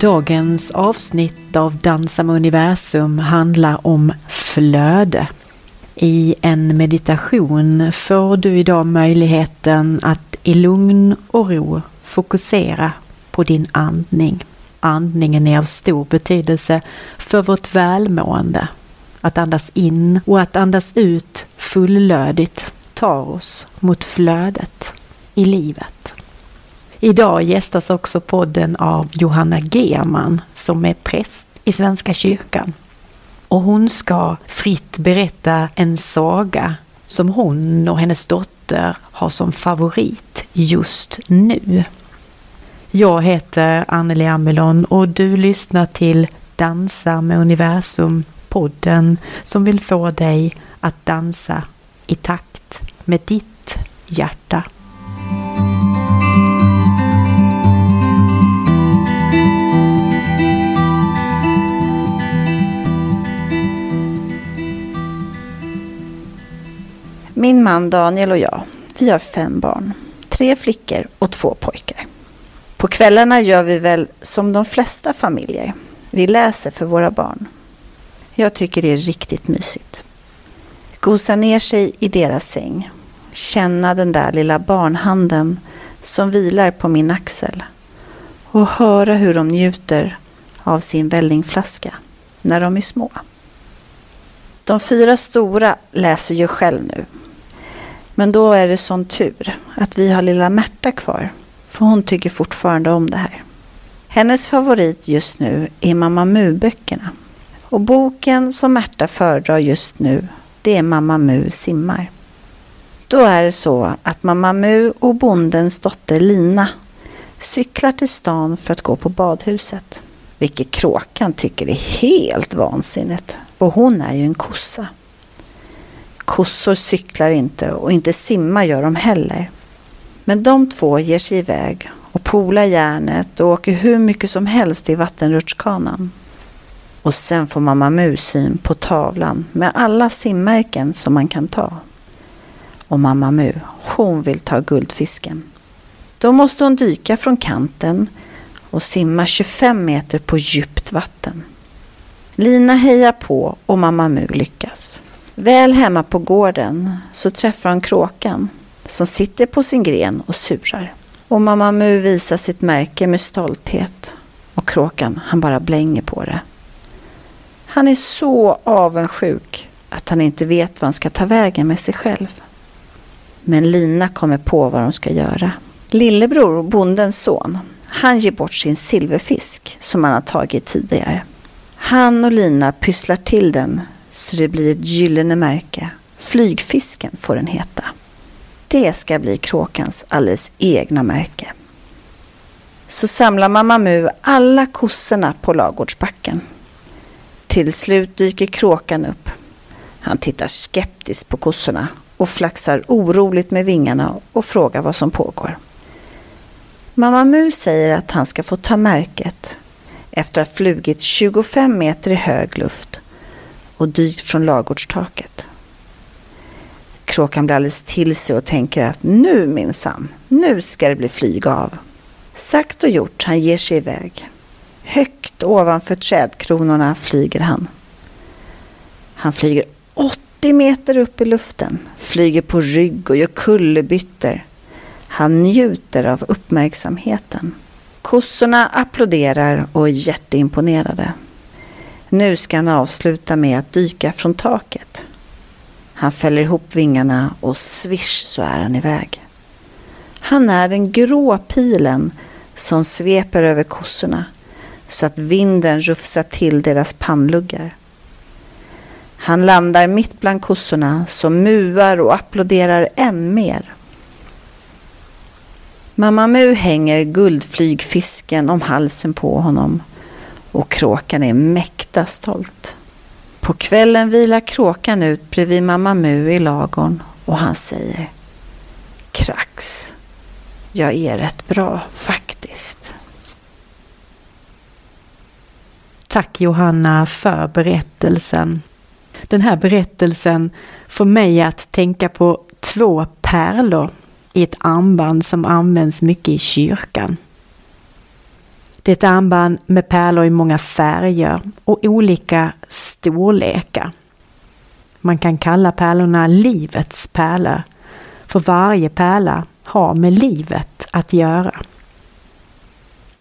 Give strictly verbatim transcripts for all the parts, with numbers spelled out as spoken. Dagens avsnitt av Dansa med Universum handlar om flöde. I en meditation får du idag möjligheten att i lugn och ro fokusera på din andning. Andningen är av stor betydelse för vårt välmående. Att andas in och att andas ut fullödigt tar oss mot flödet i livet. Idag gästas också podden av Johanna Geman som är präst i Svenska kyrkan. Och hon ska fritt berätta en saga som hon och hennes dotter har som favorit just nu. Jag heter Anneli Amelon och du lyssnar till Dansa med Universum, podden som vill få dig att dansa i takt med ditt hjärta. Min man Daniel och jag, vi har fem barn. Tre flickor och två pojkar. På kvällarna gör vi väl som de flesta familjer. Vi läser för våra barn. Jag tycker det är riktigt mysigt. Gosa ner sig i deras säng. Känna den där lilla barnhanden som vilar på min axel. Och höra hur de njuter av sin vällingflaska när de är små. De fyra stora läser ju själv nu. Men då är det sån tur att vi har lilla Märta kvar, för hon tycker fortfarande om det här. Hennes favorit just nu är Mamma Mu-böckerna. Och boken som Märta föredrar just nu, det är Mamma Mu simmar. Då är det så att Mamma Mu och bondens dotter Lina cyklar till stan för att gå på badhuset. Vilket Kråkan tycker är helt vansinnigt, för hon är ju en kossa. Kossor cyklar inte och inte simmar gör de heller. Men de två ger sig iväg och polar järnet och åker hur mycket som helst i vattenrutschkanan. Och sen får Mamma Mu syn på tavlan med alla simmärken som man kan ta. Och Mamma Mu, hon vill ta guldfisken. Då måste hon dyka från kanten och simma tjugofem meter på djupt vatten. Lina hejar på och Mamma Mu lyckas. Väl hemma på gården så träffar hon Kråkan som sitter på sin gren och surar. Och Mamma Mu visar sitt märke med stolthet. Och Kråkan, han bara blänger på det. Han är så avundsjuk att han inte vet vad han ska ta vägen med sig själv. Men Lina kommer på vad de ska göra. Lillebror, bondens son, han ger bort sin silverfisk som han har tagit tidigare. Han och Lina pysslar till den så det blir ett gyllene märke. Flygfisken får den heta. Det ska bli Kråkans alldeles egna märke. Så samlar Mamma Mu alla kossorna på lagårdsbacken. Till slut dyker Kråkan upp. Han tittar skeptiskt på kossorna och flaxar oroligt med vingarna och frågar vad som pågår. Mamma Mu säger att han ska få ta märket efter att ha flugit tjugofem meter i hög luft och dykt från lagårdstaket. Kråkan blir alldeles till sig och tänker att nu minsann, nu ska det bli flyg av. Sagt och gjort, han ger sig iväg. Högt ovanför trädkronorna flyger han. Han flyger åttio meter upp i luften, flyger på rygg och gör kullerbyttor. Han njuter av uppmärksamheten. Kossorna applåderar och är jätteimponerade. Nu ska han avsluta med att dyka från taket. Han fäller ihop vingarna och swish så är han iväg. Han är den grå pilen som sveper över kossorna så att vinden rufsar till deras pannluggar. Han landar mitt bland kossorna som muar och applåderar än mer. Mamma Mu hänger guldflygfisken om halsen på honom och Kråkan är mäkta stolt. På kvällen vilar Kråkan ut bredvid Mamma Mu i lagorn och han säger: krax, jag är rätt bra faktiskt. Tack Johanna för berättelsen. Den här berättelsen får mig att tänka på två pärlor i ett armband som används mycket i kyrkan. Det är ett armband med pärlor i många färger och olika storlekar. Man kan kalla pärlorna livets pärlor, för varje pärla har med livet att göra.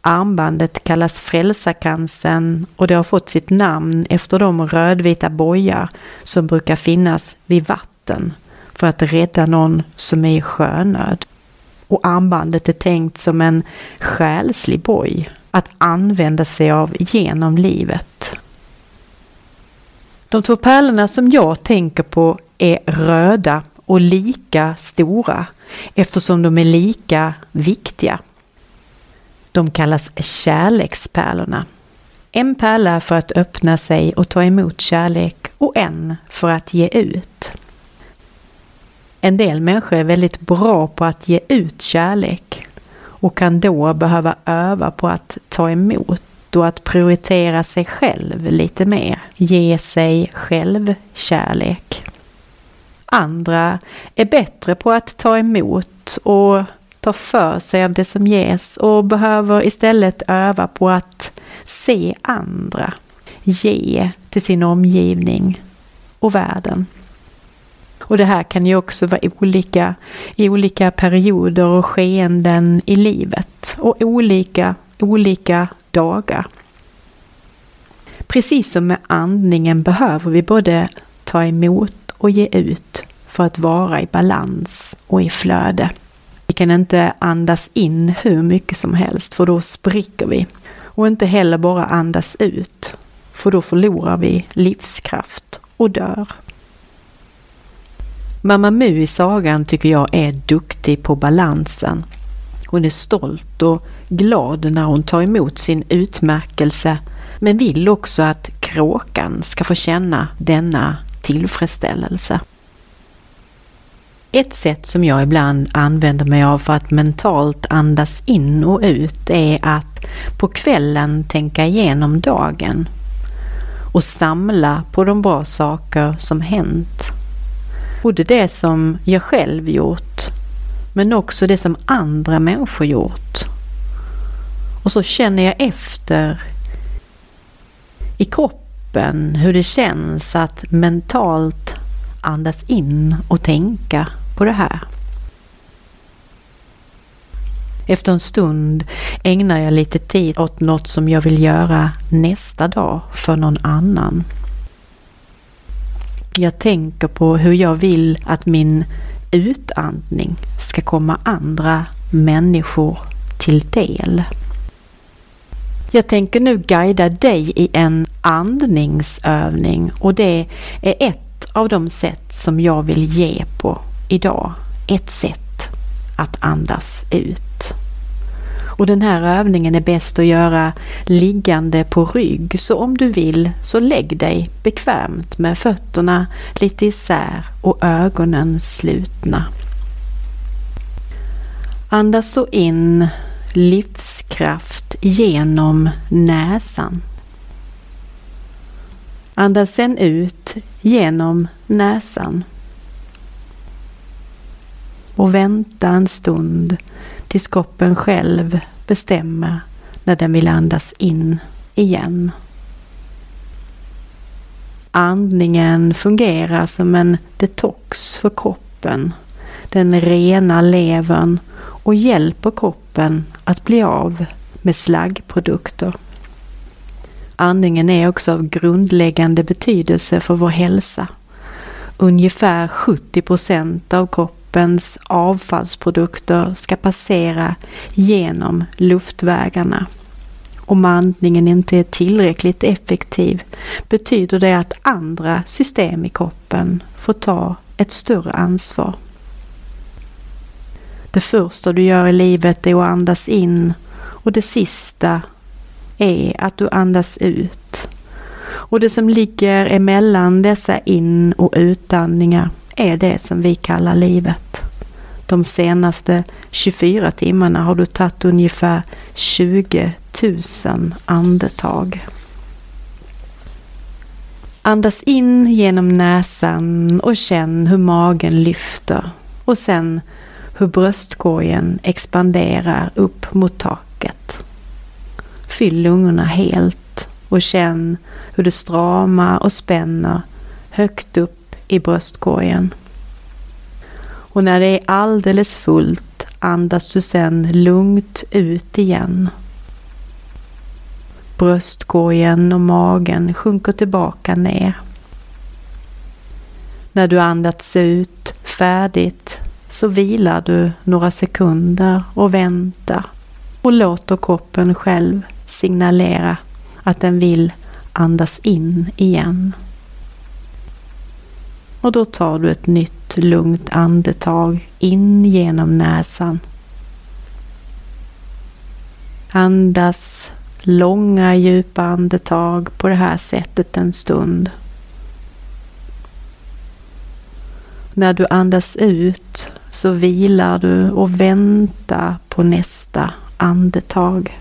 Armbandet kallas frälsarkansen och det har fått sitt namn efter de rödvita bojar som brukar finnas vid vatten för att rädda någon som är i sjönöd. Och armbandet är tänkt som en själslig boj att använda sig av genom livet. De två pärlorna som jag tänker på är röda och lika stora eftersom de är lika viktiga. De kallas kärlekspärlorna. En pärla för att öppna sig och ta emot kärlek och en för att ge ut. En del människor är väldigt bra på att ge ut kärlek och kan då behöva öva på att ta emot och att prioritera sig själv lite mer. Ge sig själv kärlek. Andra är bättre på att ta emot och ta för sig av det som ges och behöver istället öva på att se andra, ge till sin omgivning och världen. Och det här kan ju också vara olika i olika perioder och skeenden i livet och olika, olika dagar. Precis som med andningen behöver vi både ta emot och ge ut för att vara i balans och i flöde. Vi kan inte andas in hur mycket som helst för då spricker vi. Och inte heller bara andas ut för då förlorar vi livskraft och dör. Mamma Mu i sagan tycker jag är duktig på balansen. Hon är stolt och glad när hon tar emot sin utmärkelse men vill också att kråkan ska få känna denna tillfredsställelse. Ett sätt som jag ibland använder mig av för att mentalt andas in och ut är att på kvällen tänka igenom dagen och samla på de bra saker som hänt. Både det som jag själv gjort men också det som andra människor gjort. Och så känner jag efter i kroppen hur det känns att mentalt andas in och tänka på det här. Efter en stund ägnar jag lite tid åt något som jag vill göra nästa dag för någon annan. Jag tänker på hur jag vill att min utandning ska komma andra människor till del. Jag tänker nu guida dig i en andningsövning och det är ett av de sätt som jag vill ge på idag. Ett sätt att andas ut. Och den här övningen är bäst att göra liggande på rygg, så om du vill så lägg dig bekvämt med fötterna lite isär och ögonen slutna. Andas så in livskraft genom näsan. Andas sen ut genom näsan. Och vänta en stund tills kroppen själv bestämmer när den vill andas in igen. Andningen fungerar som en detox för kroppen. Den renar levern och hjälper kroppen att bli av med slaggprodukter. Andningen är också av grundläggande betydelse för vår hälsa. Ungefär sjuttio procent av kroppen Kroppens avfallsprodukter ska passera genom luftvägarna. Om andningen inte är tillräckligt effektiv betyder det att andra system i kroppen får ta ett större ansvar. Det första du gör i livet är att andas in och det sista är att du andas ut. Och det som ligger emellan dessa in- och utandningar är det som vi kallar livet. De senaste tjugofyra timmarna har du tagit ungefär tjugo tusen andetag. Andas in genom näsan och känn hur magen lyfter och sen hur bröstkorgen expanderar upp mot taket. Fyll lungorna helt och känn hur det stramar och spänner högt upp i bröstkorgen. Och när det är alldeles fullt andas du sedan lugnt ut igen. Bröstkorgen och magen sjunker tillbaka ner. När du andats ut färdigt så vilar du några sekunder och väntar och låter kroppen själv signalera att den vill andas in igen. Och då tar du ett nytt lugnt andetag in genom näsan. Andas långa djupa andetag på det här sättet en stund. När du andas ut så vilar du och väntar på nästa andetag.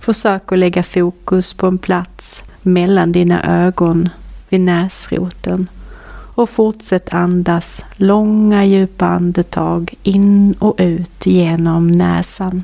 Försök att lägga fokus på en plats mellan dina ögon vid näsroten och fortsätt andas långa djupa andetag in och ut genom näsan.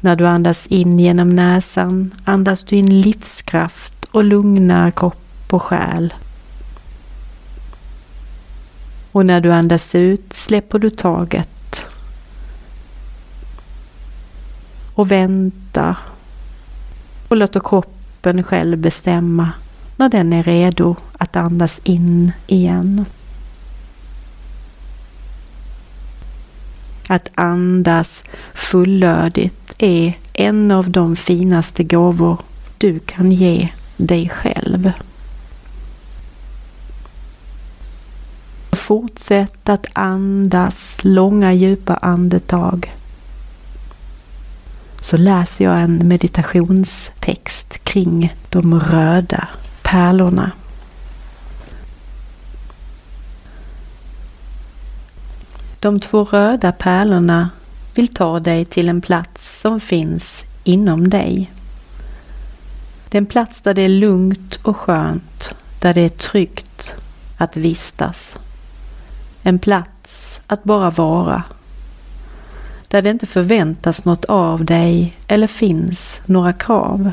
När du andas in genom näsan andas du in livskraft och lugnar kropp och själ. Och när du andas ut släpper du taget och väntar och låter kroppen själv bestämma när den är redo att andas in igen. Att andas fullödigt är en av de finaste gåvor du kan ge dig själv. Fortsätt att andas långa djupa andetag. Så läser jag en meditationstext kring de röda pärlorna. De två röda pärlorna vill ta dig till en plats som finns inom dig. Det är en plats där det är lugnt och skönt, där det är tryggt att vistas. En plats att bara vara. Där det inte förväntas något av dig eller finns några krav.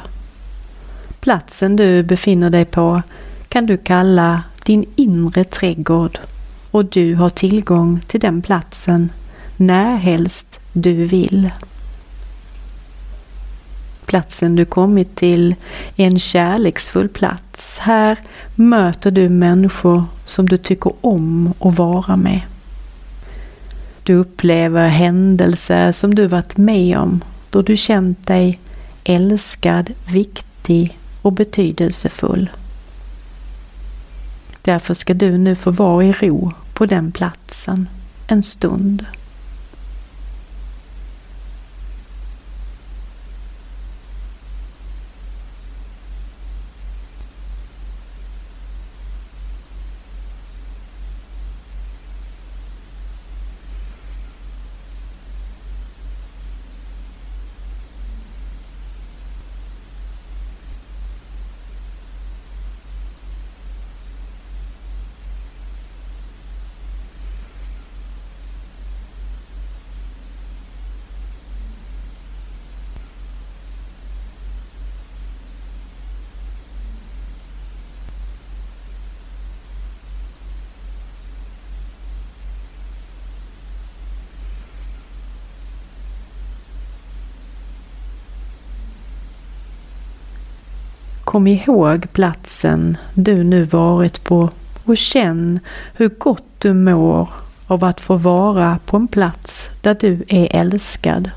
Platsen du befinner dig på kan du kalla din inre trädgård. Och du har tillgång till den platsen när helst du vill. Platsen du kommit till är en kärleksfull plats. Här möter du människor som du tycker om att vara med. Du upplever händelser som du varit med om då du känt dig älskad, viktig och betydelsefull. Därför ska du nu få vara i ro på den platsen en stund. Kom ihåg platsen du nu varit på och känn hur gott du mår av att få vara på en plats där du är älskad.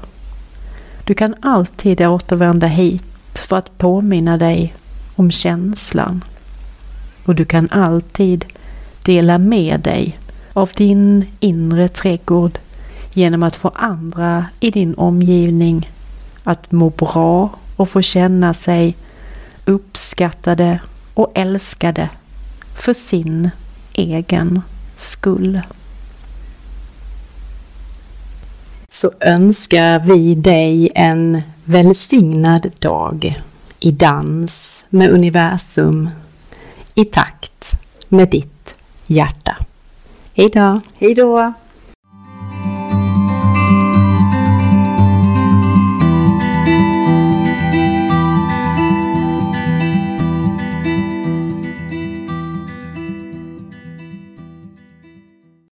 Du kan alltid återvända hit för att påminna dig om känslan. Och du kan alltid dela med dig av din inre trädgård genom att få andra i din omgivning att må bra och få känna sig uppskattade och älskade för sin egen skull. Så önskar vi dig en välsignad dag i dans med universum i takt med ditt hjärta. Hej då. Hej då.